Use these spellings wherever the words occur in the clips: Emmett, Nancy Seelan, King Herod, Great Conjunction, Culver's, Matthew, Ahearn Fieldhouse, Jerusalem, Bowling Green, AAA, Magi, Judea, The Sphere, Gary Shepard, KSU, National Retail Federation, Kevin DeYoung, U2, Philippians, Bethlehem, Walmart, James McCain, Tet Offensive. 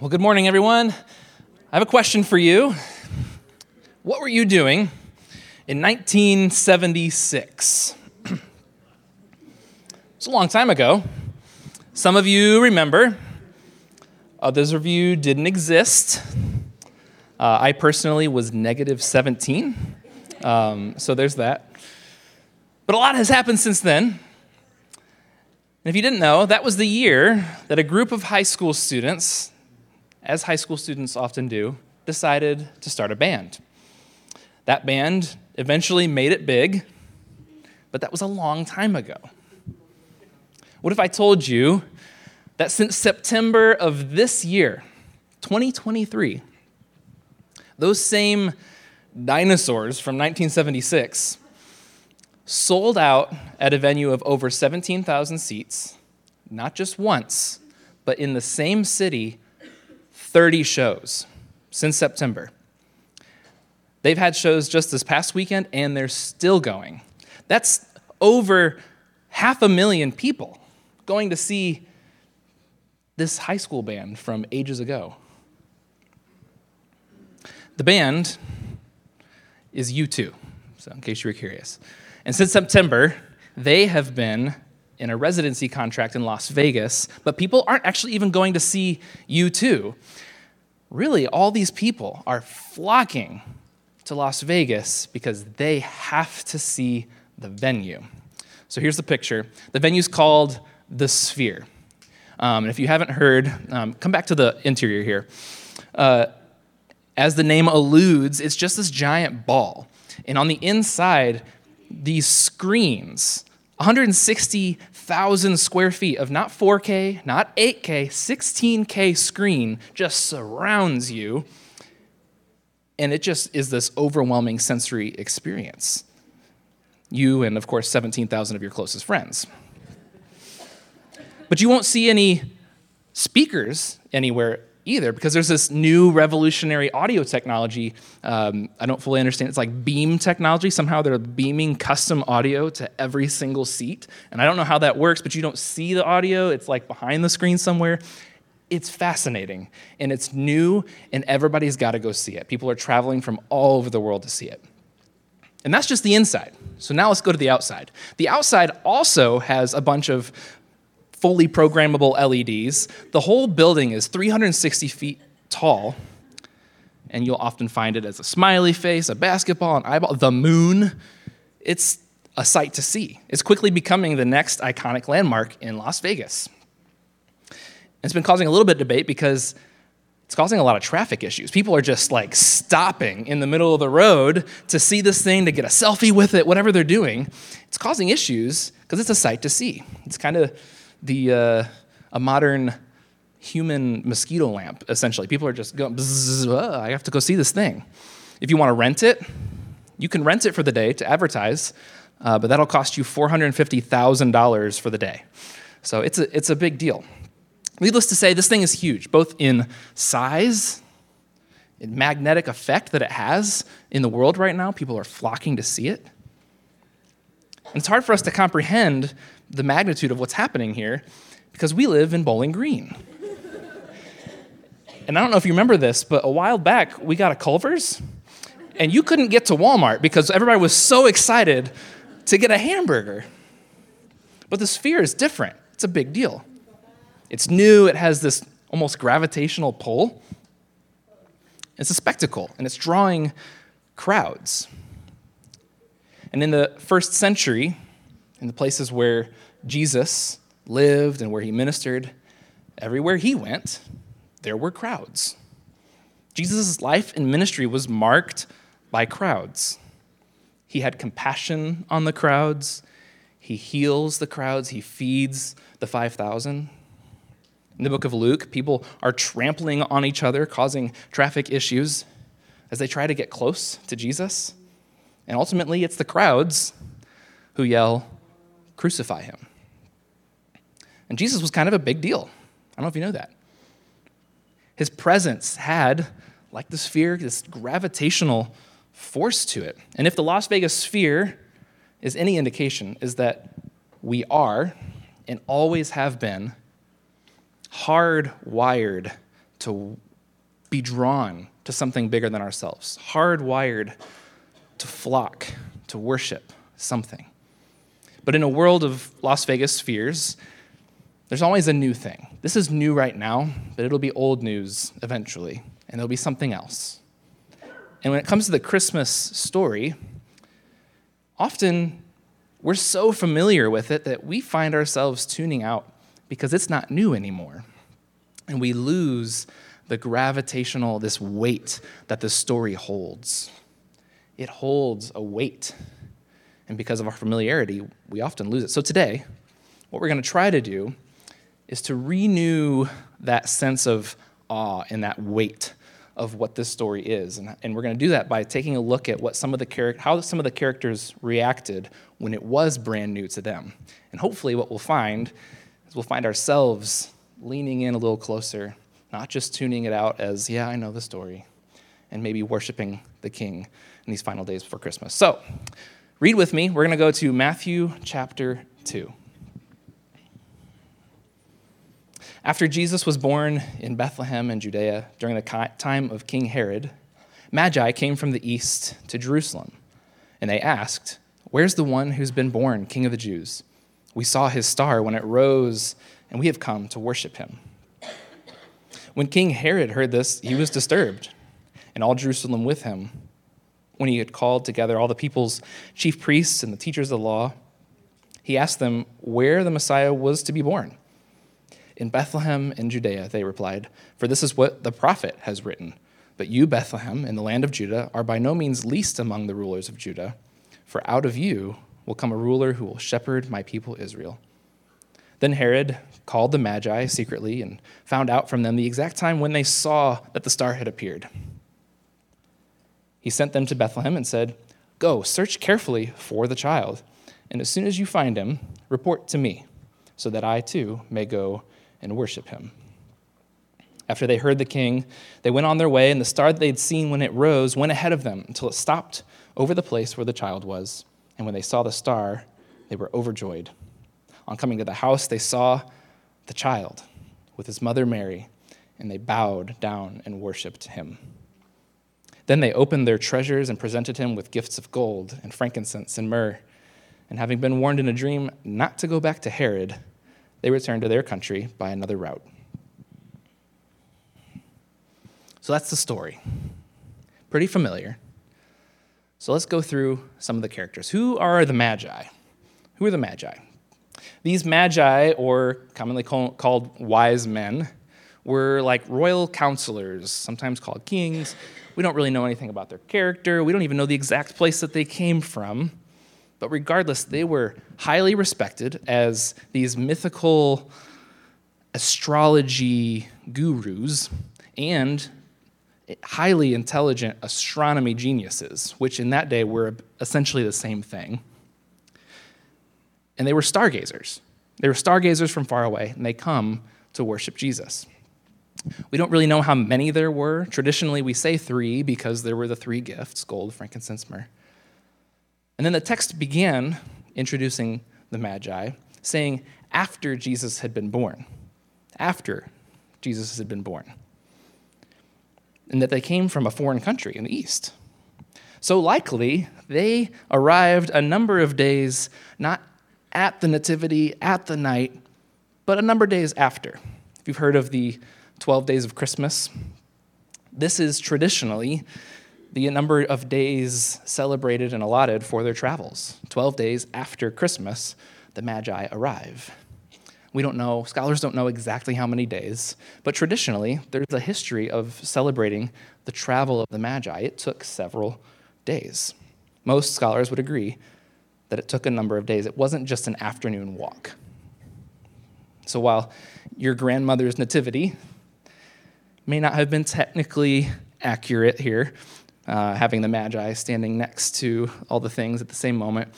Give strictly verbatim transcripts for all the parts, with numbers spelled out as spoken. Well, good morning, everyone. I have a question for you. What were you doing in nineteen seventy-six? It's a long time ago. Some of you remember. Others of you didn't exist. Uh, I personally was negative seventeen, um, so there's that. But a lot has happened since then. And if you didn't know, that was the year that a group of high school students, as high school students often do, decided to start a band. That band eventually made it big, but that was a long time ago. What if I told you that since September of this year, twenty twenty-three, those same dinosaurs from nineteen seventy-six sold out at a venue of over seventeen thousand seats, not just once, but in the same city, thirty shows since September. They've had shows just this past weekend, and they're still going. That's over half a million people going to see this high school band from ages ago. The band is U two, so in case you were curious. And since September, they have been in a residency contract in Las Vegas, but people aren't actually even going to see U two. Really, all these people are flocking to Las Vegas because they have to see the venue. So here's the picture. The venue's called The Sphere. Um, and if you haven't heard, um, come back to the interior here. Uh, as the name alludes, it's just this giant ball. And on the inside, these screens, one hundred sixty thousand square feet of not four K, not eight K, sixteen K screen just surrounds you, and it just is this overwhelming sensory experience. You and, of course, seventeen thousand of your closest friends. But you won't see any speakers anywhere either, because there's this new revolutionary audio technology. Um, I don't fully understand. It's like beam technology. Somehow they're beaming custom audio to every single seat. And I don't know how that works, but you don't see the audio. It's like behind the screen somewhere. It's fascinating, and it's new, and everybody's got to go see it. People are traveling from all over the world to see it. And that's just the inside. So now let's go to the outside. The outside also has a bunch of fully programmable L E Ds. The whole building is three hundred sixty feet tall, and you'll often find it as a smiley face, a basketball, an eyeball, the moon. It's a sight to see. It's quickly becoming the next iconic landmark in Las Vegas. It's been causing a little bit of debate because it's causing a lot of traffic issues. People are just like stopping in the middle of the road to see this thing, to get a selfie with it, whatever they're doing. It's causing issues because it's a sight to see. It's kind of the uh, a modern human mosquito lamp, essentially. People are just going, bzz, uh, I have to go see this thing. If you want to rent it, you can rent it for the day to advertise, uh, but that'll cost you four hundred fifty thousand dollars for the day. So it's a, it's a big deal. Needless to say, this thing is huge, both in size, in magnetic effect that it has in the world right now. People are flocking to see it. And it's hard for us to comprehend the magnitude of what's happening here because we live in Bowling Green. And I don't know if you remember this, but a while back, we got a Culver's, and you couldn't get to Walmart because everybody was so excited to get a hamburger. But the Sphere is different. It's a big deal. It's new. It has this almost gravitational pull. It's a spectacle, and it's drawing crowds. And in the first century, in the places where Jesus lived and where he ministered, everywhere he went, there were crowds. Jesus' life and ministry was marked by crowds. He had compassion on the crowds. He heals the crowds. He feeds the five thousand. In the book of Luke, people are trampling on each other, causing traffic issues as they try to get close to Jesus. And ultimately, it's the crowds who yell, "Crucify him." And Jesus was kind of a big deal. I don't know if you know that. His presence had, like the sphere, this gravitational force to it. And if the Las Vegas sphere is any indication, is that we are, and always have been, hardwired to be drawn to something bigger than ourselves, hardwired to flock, to worship something. But in a world of Las Vegas spheres, there's always a new thing. This is new right now, but it'll be old news eventually, and there'll be something else. And when it comes to the Christmas story, often we're so familiar with it that we find ourselves tuning out because it's not new anymore. And we lose the gravitational, this weight that the story holds. It holds a weight. And because of our familiarity, we often lose it. So today, what we're going to try to do is to renew that sense of awe and that weight of what this story is. And, and we're going to do that by taking a look at what some of the char- how some of the characters reacted when it was brand new to them. And hopefully what we'll find is we'll find ourselves leaning in a little closer, not just tuning it out as, yeah, I know the story, and maybe worshiping the King in these final days before Christmas. So read with me. We're going to go to Matthew chapter two. After Jesus was born in Bethlehem in Judea during the time of King Herod, Magi came from the east to Jerusalem, and they asked, "Where's the one who's been born King of the Jews? We saw his star when it rose, and we have come to worship him." When King Herod heard this, he was disturbed, and all Jerusalem with him. When he had called together all the people's chief priests and the teachers of the law, he asked them where the Messiah was to be born. "In Bethlehem in Judea," they replied, "for this is what the prophet has written. But you, Bethlehem, in the land of Judah, are by no means least among the rulers of Judah, for out of you will come a ruler who will shepherd my people Israel." Then Herod called the Magi secretly and found out from them the exact time when they saw that the star had appeared. He sent them to Bethlehem and said, "Go, search carefully for the child, and as soon as you find him, report to me, so that I too may go and worship him." After they heard the king, they went on their way, and the star that they'd seen when it rose went ahead of them until it stopped over the place where the child was. And when they saw the star, they were overjoyed. On coming to the house, they saw the child with his mother Mary, and they bowed down and worshiped him. Then they opened their treasures and presented him with gifts of gold and frankincense and myrrh. And having been warned in a dream not to go back to Herod, they returned to their country by another route. So that's the story. Pretty familiar. So let's go through some of the characters. Who are the Magi? Who are the Magi? These Magi, or commonly called wise men, were like royal counselors, sometimes called kings. We don't really know anything about their character. We don't even know the exact place that they came from. But regardless, they were highly respected as these mythical astrology gurus and highly intelligent astronomy geniuses, which in that day were essentially the same thing. And they were stargazers. They were stargazers from far away, and they come to worship Jesus. We don't really know how many there were. Traditionally, we say three because there were the three gifts, gold, frankincense, myrrh. And then the text began introducing the Magi, saying after Jesus had been born, after Jesus had been born, and that they came from a foreign country in the east. So likely, they arrived a number of days, not at the nativity, at the night, but a number of days after. If you've heard of the twelve days of Christmas, this is traditionally the number of days celebrated and allotted for their travels. twelve days after Christmas, the Magi arrive. We don't know, scholars don't know exactly how many days, but traditionally, there's a history of celebrating the travel of the Magi. It took several days. Most scholars would agree that it took a number of days. It wasn't just an afternoon walk. So while your grandmother's nativity may not have been technically accurate here, uh, having the Magi standing next to all the things at the same moment,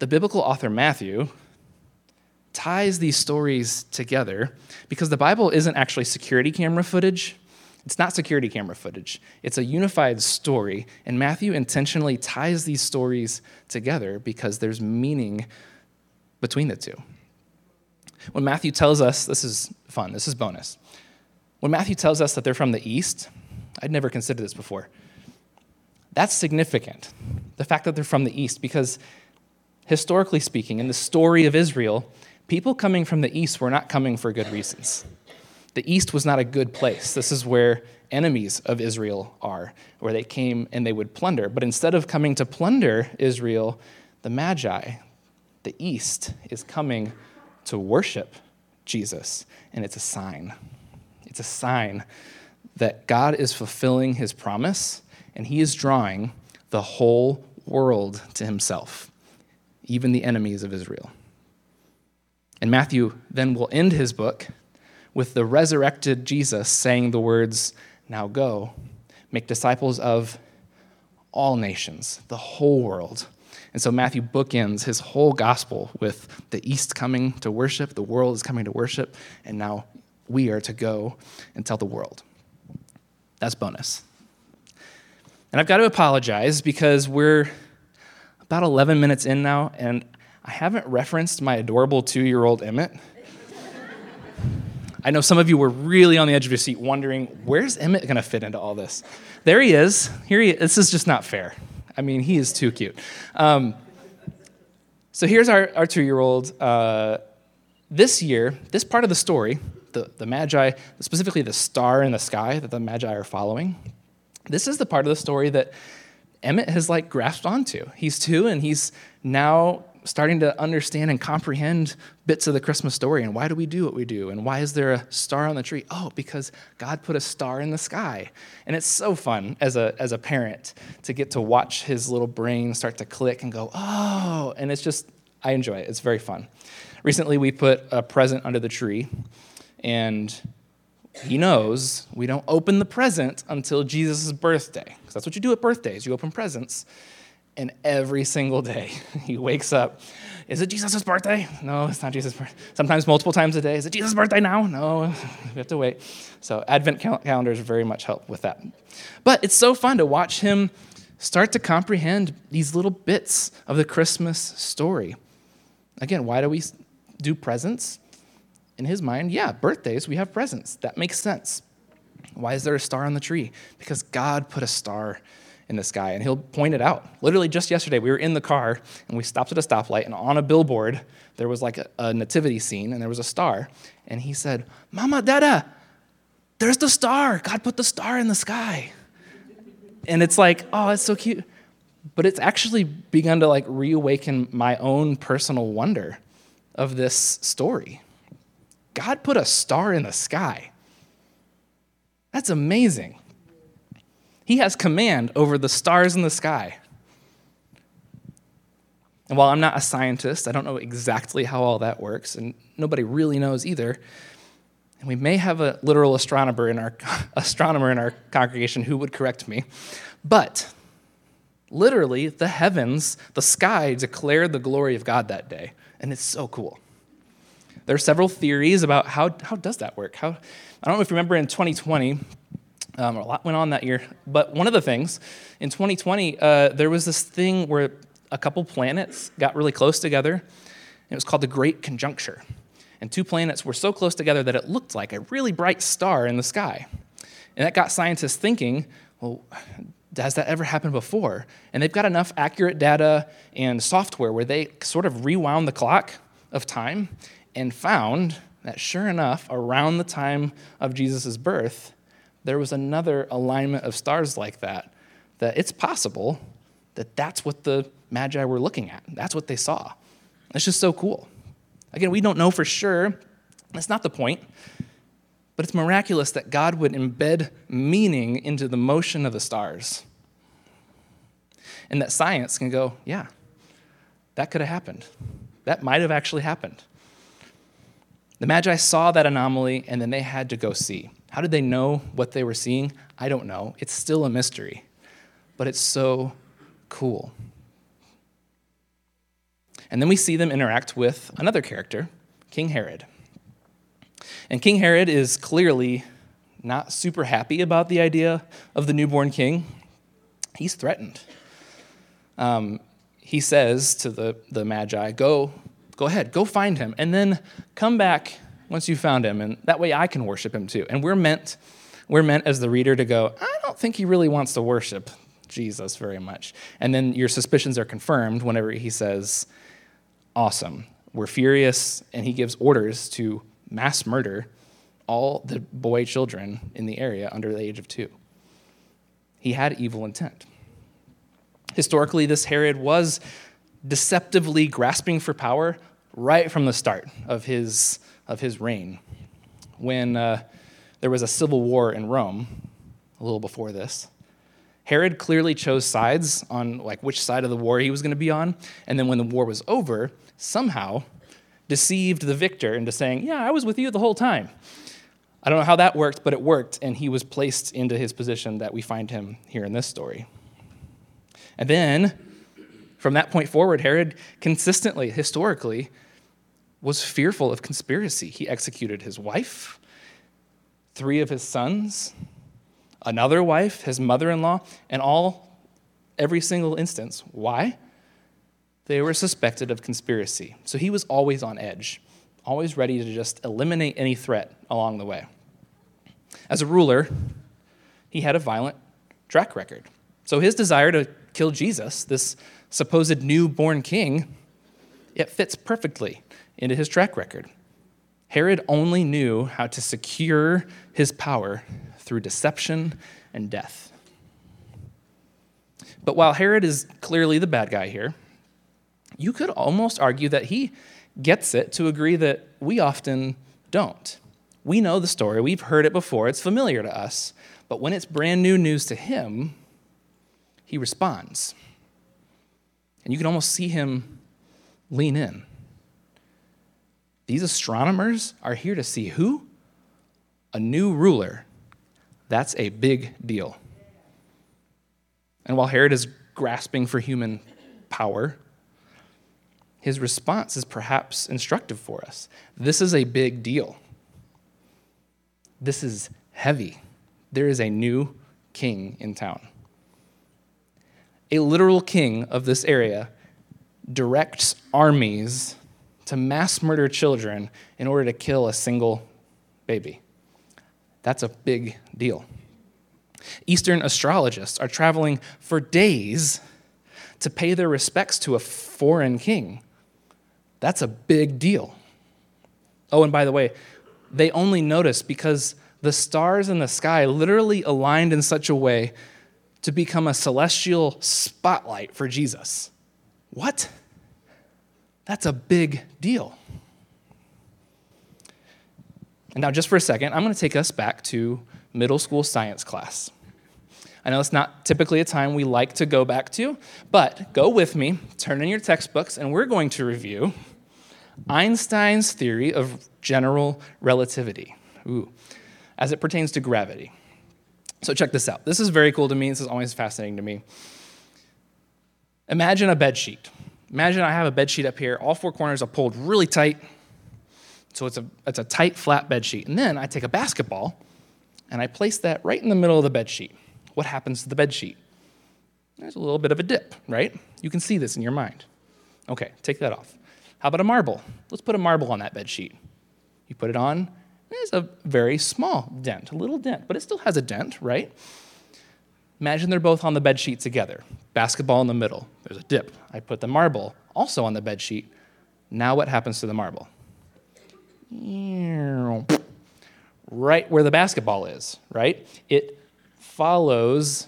the biblical author Matthew ties these stories together because the Bible isn't actually security camera footage. It's not security camera footage. It's a unified story, and Matthew intentionally ties these stories together because there's meaning between the two. When Matthew tells us, this is fun, this is bonus. When Matthew tells us that they're from the east, I'd never considered this before. That's significant, the fact that they're from the east, because historically speaking, in the story of Israel, people coming from the east were not coming for good reasons. The east was not a good place. This is where enemies of Israel are, where they came and they would plunder. But instead of coming to plunder Israel, the Magi, the east, is coming to worship Jesus. And it's a sign. It's a sign that God is fulfilling his promise, and he is drawing the whole world to himself, even the enemies of Israel. And Matthew then will end his book with the resurrected Jesus saying the words, "Now go, make disciples of all nations," the whole world. And so Matthew bookends his whole gospel with the East coming to worship, the world is coming to worship, and now we are to go and tell the world. That's bonus. And I've got to apologize because we're about eleven minutes in now, and I haven't referenced my adorable two-year-old Emmett. I know some of you were really on the edge of your seat wondering, where's Emmett going to fit into all this? There he is. Here he is. This is just not fair. I mean, he is too cute. Um, so here's our, our two-year-old. Uh, this year, this part of the story, the, the Magi, specifically the star in the sky that the Magi are following, this is the part of the story that Emmett has like grasped onto. He's two, and he's now starting to understand and comprehend bits of the Christmas story, and why do we do what we do, and why is there a star on the tree? Oh, because God put a star in the sky. And it's so fun as a as a parent to get to watch his little brain start to click and go, oh, and it's just, I enjoy it. It's very fun. Recently, we put a present under the tree, and he knows we don't open the present until Jesus' birthday, because that's what you do at birthdays. You open presents. And every single day, he wakes up, is it Jesus' birthday? No, it's not Jesus' birthday. Sometimes multiple times a day, is it Jesus' birthday now? No, we have to wait. So Advent cal- calendars very much help with that. But it's so fun to watch him start to comprehend these little bits of the Christmas story. Again, why do we do presents? In his mind, yeah, birthdays, we have presents. That makes sense. Why is there a star on the tree? Because God put a star in the sky, and he'll point it out. Literally just yesterday, we were in the car, and we stopped at a stoplight, and on a billboard, there was like a, a nativity scene, and there was a star, and he said, "Mama, Dada, there's the star. God put the star in the sky." And it's like, oh, it's so cute. But it's actually begun to like reawaken my own personal wonder of this story. God put a star in the sky. That's amazing. He has command over the stars in the sky. And while I'm not a scientist, I don't know exactly how all that works, and nobody really knows either. And we may have a literal astronomer in our astronomer in our congregation who would correct me. But literally, the heavens, the sky declared the glory of God that day, and it's so cool. There are several theories about how how does that work? How I don't know if you remember in twenty twenty. Um, a lot went on that year, but one of the things, in twenty twenty, uh, there was this thing where a couple planets got really close together, and it was called the Great Conjunction, and two planets were so close together that it looked like a really bright star in the sky, and that got scientists thinking, well, has that ever happened before? And they've got enough accurate data and software where they sort of rewound the clock of time and found that, sure enough, around the time of Jesus' birth, there was another alignment of stars like that, that it's possible that that's what the Magi were looking at. That's what they saw. It's just so cool. Again, we don't know for sure. That's not the point. But it's miraculous that God would embed meaning into the motion of the stars. And that science can go, yeah, that could have happened. That might have actually happened. The Magi saw that anomaly, and then they had to go see. How did they know what they were seeing? I don't know. It's still a mystery, but it's so cool. And then we see them interact with another character, King Herod. And King Herod is clearly not super happy about the idea of the newborn king. He's threatened. Um, he says to the, the Magi, go, go ahead, go find him, and then come back once you found him, and that way I can worship him too. And we're meant, we're meant as the reader to go, I don't think he really wants to worship Jesus very much. And then your suspicions are confirmed whenever he says, awesome, we're furious, and he gives orders to mass murder all the boy children in the area under the age of two. He had evil intent. Historically, this Herod was deceptively grasping for power right from the start of his of his reign. When uh, there was a civil war in Rome, a little before this, Herod clearly chose sides on like which side of the war he was going to be on, and then when the war was over, somehow deceived the victor into saying, yeah, I was with you the whole time. I don't know how that worked, but it worked, and he was placed into his position that we find him here in this story. And then, from that point forward, Herod consistently, historically, was fearful of conspiracy. He executed his wife, three of his sons, another wife, his mother-in-law, and all, every single instance. Why? They were suspected of conspiracy. So he was always on edge, always ready to just eliminate any threat along the way. As a ruler, he had a violent track record. So his desire to kill Jesus, this supposed newborn king, it fits perfectly into his track record. Herod only knew how to secure his power through deception and death. But while Herod is clearly the bad guy here, you could almost argue that he gets it to agree that we often don't. We know the story, we've heard it before, it's familiar to us, but when it's brand new news to him, he responds. And you can almost see him lean in. These astronomers are here to see who? A new ruler. That's a big deal. And while Herod is grasping for human power, his response is perhaps instructive for us. This is a big deal. This is heavy. There is a new king in town. A literal king of this area directs armies to mass murder children in order to kill a single baby. That's a big deal. Eastern astrologists are traveling for days to pay their respects to a foreign king. That's a big deal. Oh, and by the way, they only noticed because the stars in the sky literally aligned in such a way to become a celestial spotlight for Jesus. What? That's a big deal. And now just for a second, I'm going to take us back to middle school science class. I know it's not typically a time we like to go back to, but go with me, turn in your textbooks, and we're going to review Einstein's theory of general relativity, ooh, as it pertains to gravity. So check this out. This is very cool to me. This is always fascinating to me. Imagine a bed sheet. Imagine I have a bed sheet up here. All four corners are pulled really tight. So it's a, it's a tight, flat bed sheet. And then I take a basketball, and I place that right in the middle of the bed sheet. What happens to the bed sheet? There's a little bit of a dip, right? You can see this in your mind. Okay, take that off. How about a marble? Let's put a marble on that bed sheet. You put it on. There's a very small dent, a little dent, but it still has a dent, right? Imagine they're both on the bed sheet together. Basketball in the middle. There's a dip. I put the marble also on the bed sheet. Now what happens to the marble? Right where the basketball is, right? It follows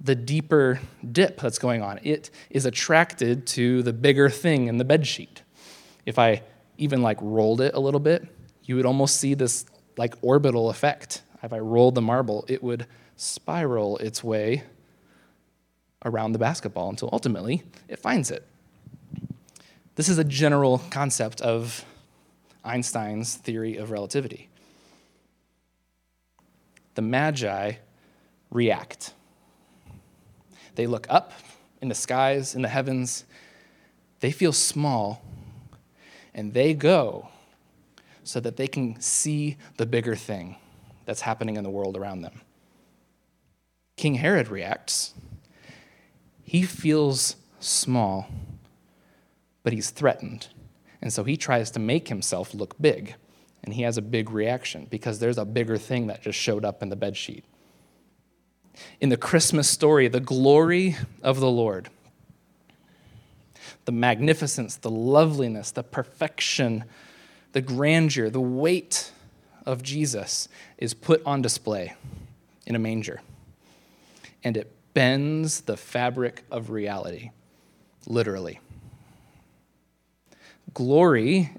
the deeper dip that's going on. It is attracted to the bigger thing in the bed sheet. If I even like rolled it a little bit, you would almost see this like orbital effect. If I rolled the marble, it would spiral its way around the basketball until ultimately it finds it. This is a general concept of Einstein's theory of relativity. The Magi react. They look up in the skies, in the heavens. They feel small, and they go so that they can see the bigger thing that's happening in the world around them. King Herod reacts. He feels small, but he's threatened. And so he tries to make himself look big. And he has a big reaction because there's a bigger thing that just showed up in the bedsheet. In the Christmas story, the glory of the Lord, the magnificence, the loveliness, the perfection, the grandeur, the weight of Jesus is put on display in a manger. And it bends the fabric of reality, literally. Glory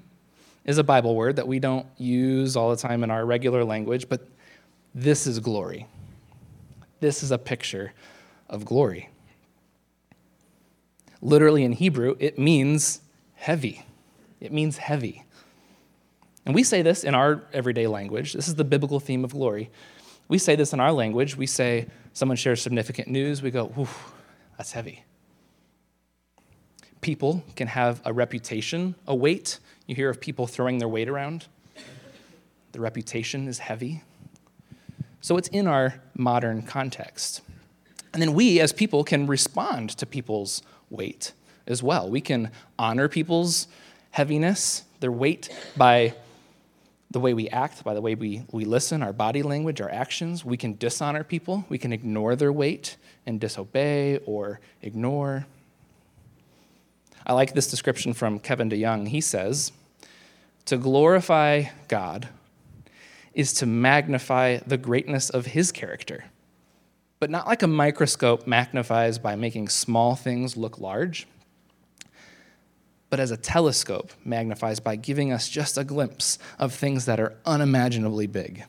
is a Bible word that we don't use all the time in our regular language, but this is glory. This is a picture of glory. Literally in Hebrew, it means heavy. It means heavy. And we say this in our everyday language. This is the biblical theme of glory. We say this in our language. We say, someone shares significant news, we go, whew, that's heavy. People can have a reputation, a weight. You hear of people throwing their weight around. The reputation is heavy. So it's in our modern context. And then we, as people, can respond to people's weight as well. We can honor people's heaviness, their weight, by the way we act, by the way we, we listen, our body language, our actions. We can dishonor people. We can ignore their weight and disobey or ignore. I like this description from Kevin DeYoung. He says, to glorify God is to magnify the greatness of his character, but not like a microscope magnifies by making small things look large, but as a telescope magnifies by giving us just a glimpse of things that are unimaginably big.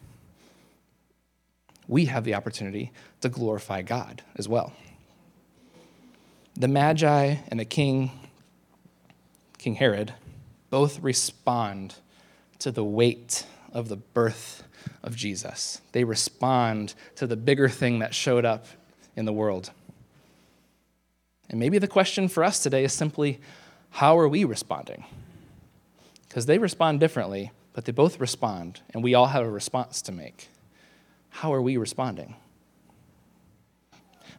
We have the opportunity to glorify God as well. The Magi and the king, King Herod, both respond to the weight of the birth of Jesus. They respond to the bigger thing that showed up in the world. And maybe the question for us today is simply, how are we responding? Because they respond differently, but they both respond, and we all have a response to make. How are we responding?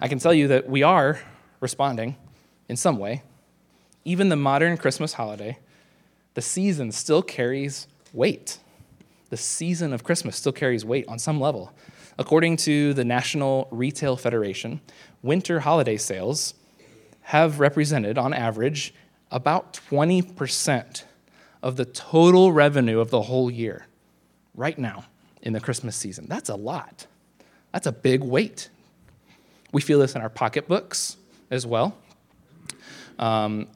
I can tell you that we are responding in some way. Even the modern Christmas holiday, the season still carries weight. The season of Christmas still carries weight on some level. According to the National Retail Federation, winter holiday sales have represented, on average, about twenty percent of the total revenue of the whole year right now in the Christmas season. That's a lot. That's a big weight. We feel this in our pocketbooks as well. Um,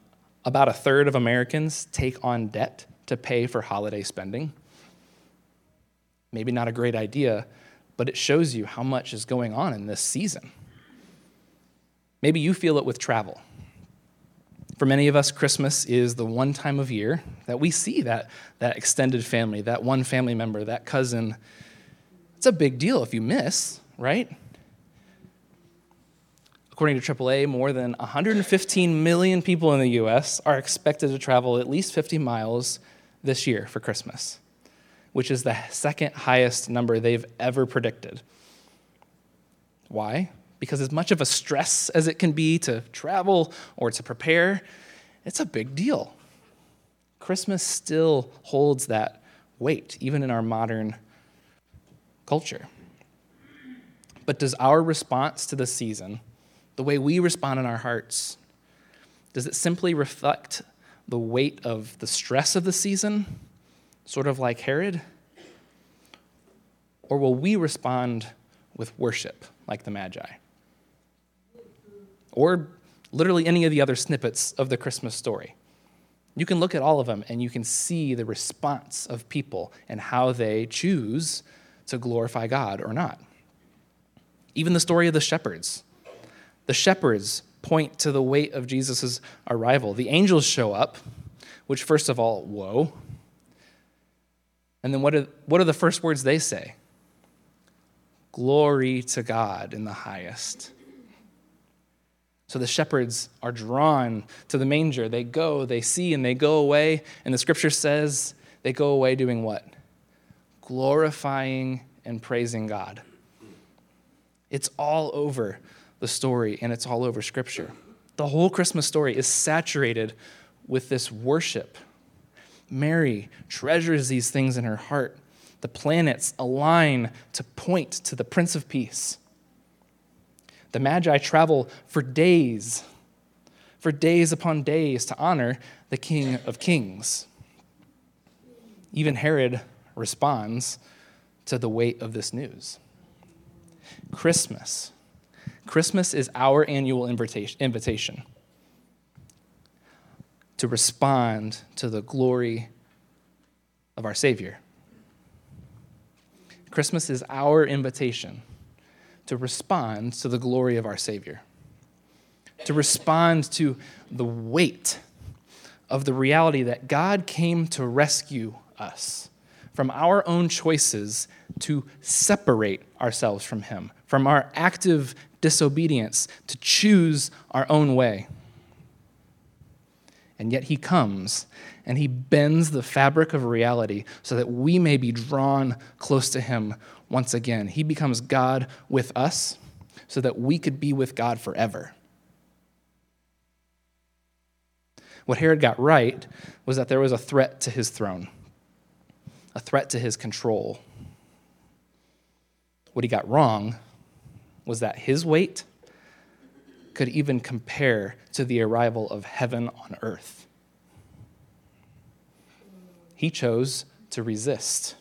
about a third of Americans take on debt to pay for holiday spending. Maybe not a great idea, but it shows you how much is going on in this season. Maybe you feel it with travel. For many of us, Christmas is the one time of year that we see that, that extended family, that one family member, that cousin. It's a big deal if you miss, right? According to triple A, more than one hundred fifteen million people in the U S are expected to travel at least fifty miles this year for Christmas, which is the second highest number they've ever predicted. Why? Because as much of a stress as it can be to travel or to prepare, it's a big deal. Christmas still holds that weight, even in our modern culture. But does our response to the season, the way we respond in our hearts, does it simply reflect the weight of the stress of the season, sort of like Herod? Or will we respond with worship, like the Magi? Or literally any of the other snippets of the Christmas story. You can look at all of them and you can see the response of people and how they choose to glorify God or not. Even the story of the shepherds. The shepherds point to the weight of Jesus' arrival. The angels show up, which first of all, whoa. And then what are, what are the first words they say? Glory to God in the highest. So the shepherds are drawn to the manger. They go, they see, and they go away. And the scripture says they go away doing what? Glorifying and praising God. It's all over the story, and it's all over scripture. The whole Christmas story is saturated with this worship. Mary treasures these things in her heart. The planets align to point to the Prince of Peace. The Magi travel for days, for days upon days to honor the King of Kings. Even Herod responds to the weight of this news. Christmas. Christmas is our annual invitation to respond to the glory of our Savior. Christmas is our invitation to respond to the glory of our Savior, to respond to the weight of the reality that God came to rescue us from our own choices to separate ourselves from Him, from our active disobedience to choose our own way. And yet He comes and He bends the fabric of reality so that we may be drawn close to Him once again. He becomes God with us so that we could be with God forever. What Herod got right was that there was a threat to his throne, a threat to his control. What he got wrong was that his weight could even compare to the arrival of heaven on earth. He chose to resist.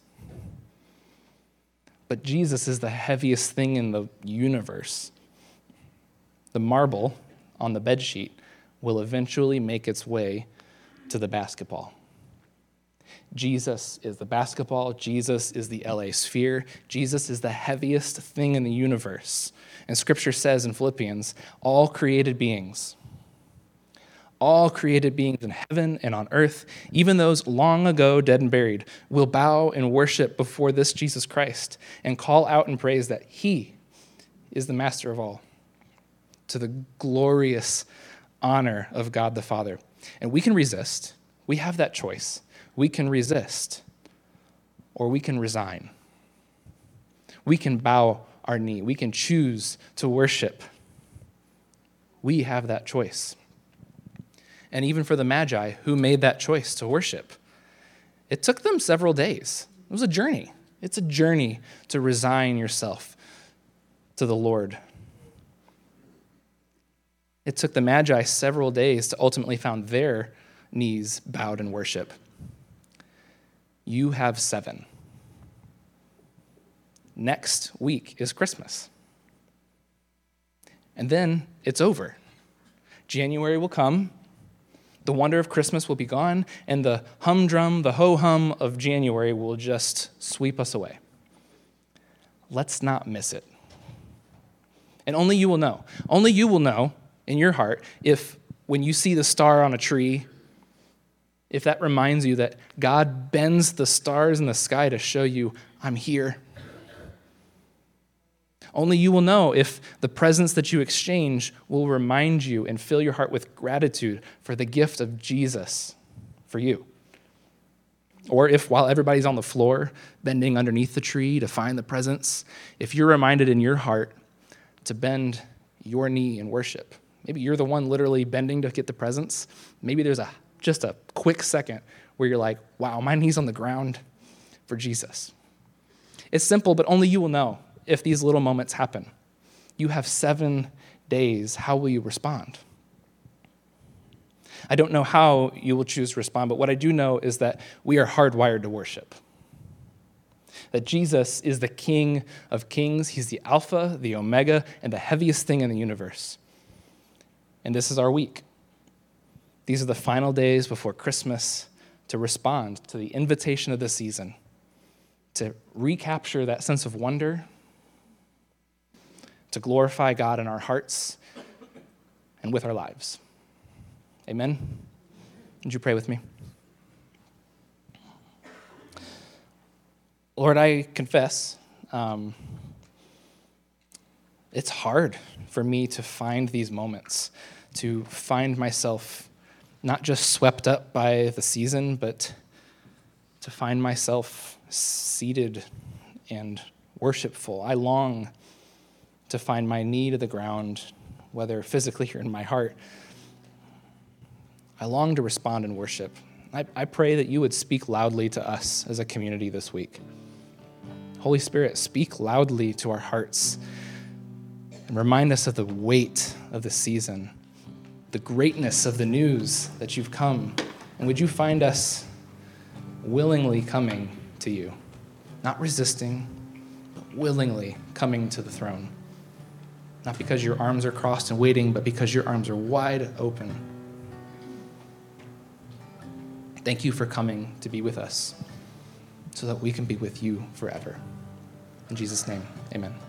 But Jesus is the heaviest thing in the universe. The marble on the bedsheet will eventually make its way to the basketball. Jesus is the basketball. Jesus is the L A Sphere. Jesus is the heaviest thing in the universe. And Scripture says in Philippians, all created beings, all created beings in heaven and on earth, even those long ago dead and buried, will bow and worship before this Jesus Christ and call out and praise that He is the master of all, to the glorious honor of God the Father. And we can resist. We have that choice. We can resist, or we can resign. We can bow our knee. We can choose to worship. We have that choice. And even for the Magi, who made that choice to worship, it took them several days. It was a journey. It's a journey to resign yourself to the Lord. It took the Magi several days to ultimately find their knees bowed in worship. You have seven. Next week is Christmas. And then it's over. January will come, the wonder of Christmas will be gone, and the humdrum, the ho-hum of January will just sweep us away. Let's not miss it. And only you will know. Only you will know in your heart if when you see the star on a tree, if that reminds you that God bends the stars in the sky to show you, I'm here. Only you will know if the presents that you exchange will remind you and fill your heart with gratitude for the gift of Jesus for you. Or if while everybody's on the floor, bending underneath the tree to find the presents, if you're reminded in your heart to bend your knee in worship. Maybe you're the one literally bending to get the presents. Maybe there's a just a quick second where you're like, wow, my knee's on the ground for Jesus. It's simple, but only you will know if these little moments happen. You have seven days. How will you respond? I don't know how you will choose to respond, but what I do know is that we are hardwired to worship. That Jesus is the King of Kings. He's the Alpha, the Omega, and the heaviest thing in the universe. And this is our week. These are the final days before Christmas to respond to the invitation of the season, to recapture that sense of wonder, to glorify God in our hearts and with our lives. Amen? Would you pray with me? Lord, I confess, um, it's hard for me to find these moments, to find myself not just swept up by the season, but to find myself seated and worshipful. I long to find my knee to the ground, whether physically or in my heart. I long to respond in worship. I, I pray that you would speak loudly to us as a community this week. Holy Spirit, speak loudly to our hearts and remind us of the weight of the season, the greatness of the news that you've come. And would you find us willingly coming to you, not resisting, but willingly coming to the throne, not because your arms are crossed and waiting, but because your arms are wide open. Thank you for coming to be with us so that we can be with you forever. In Jesus' name, amen.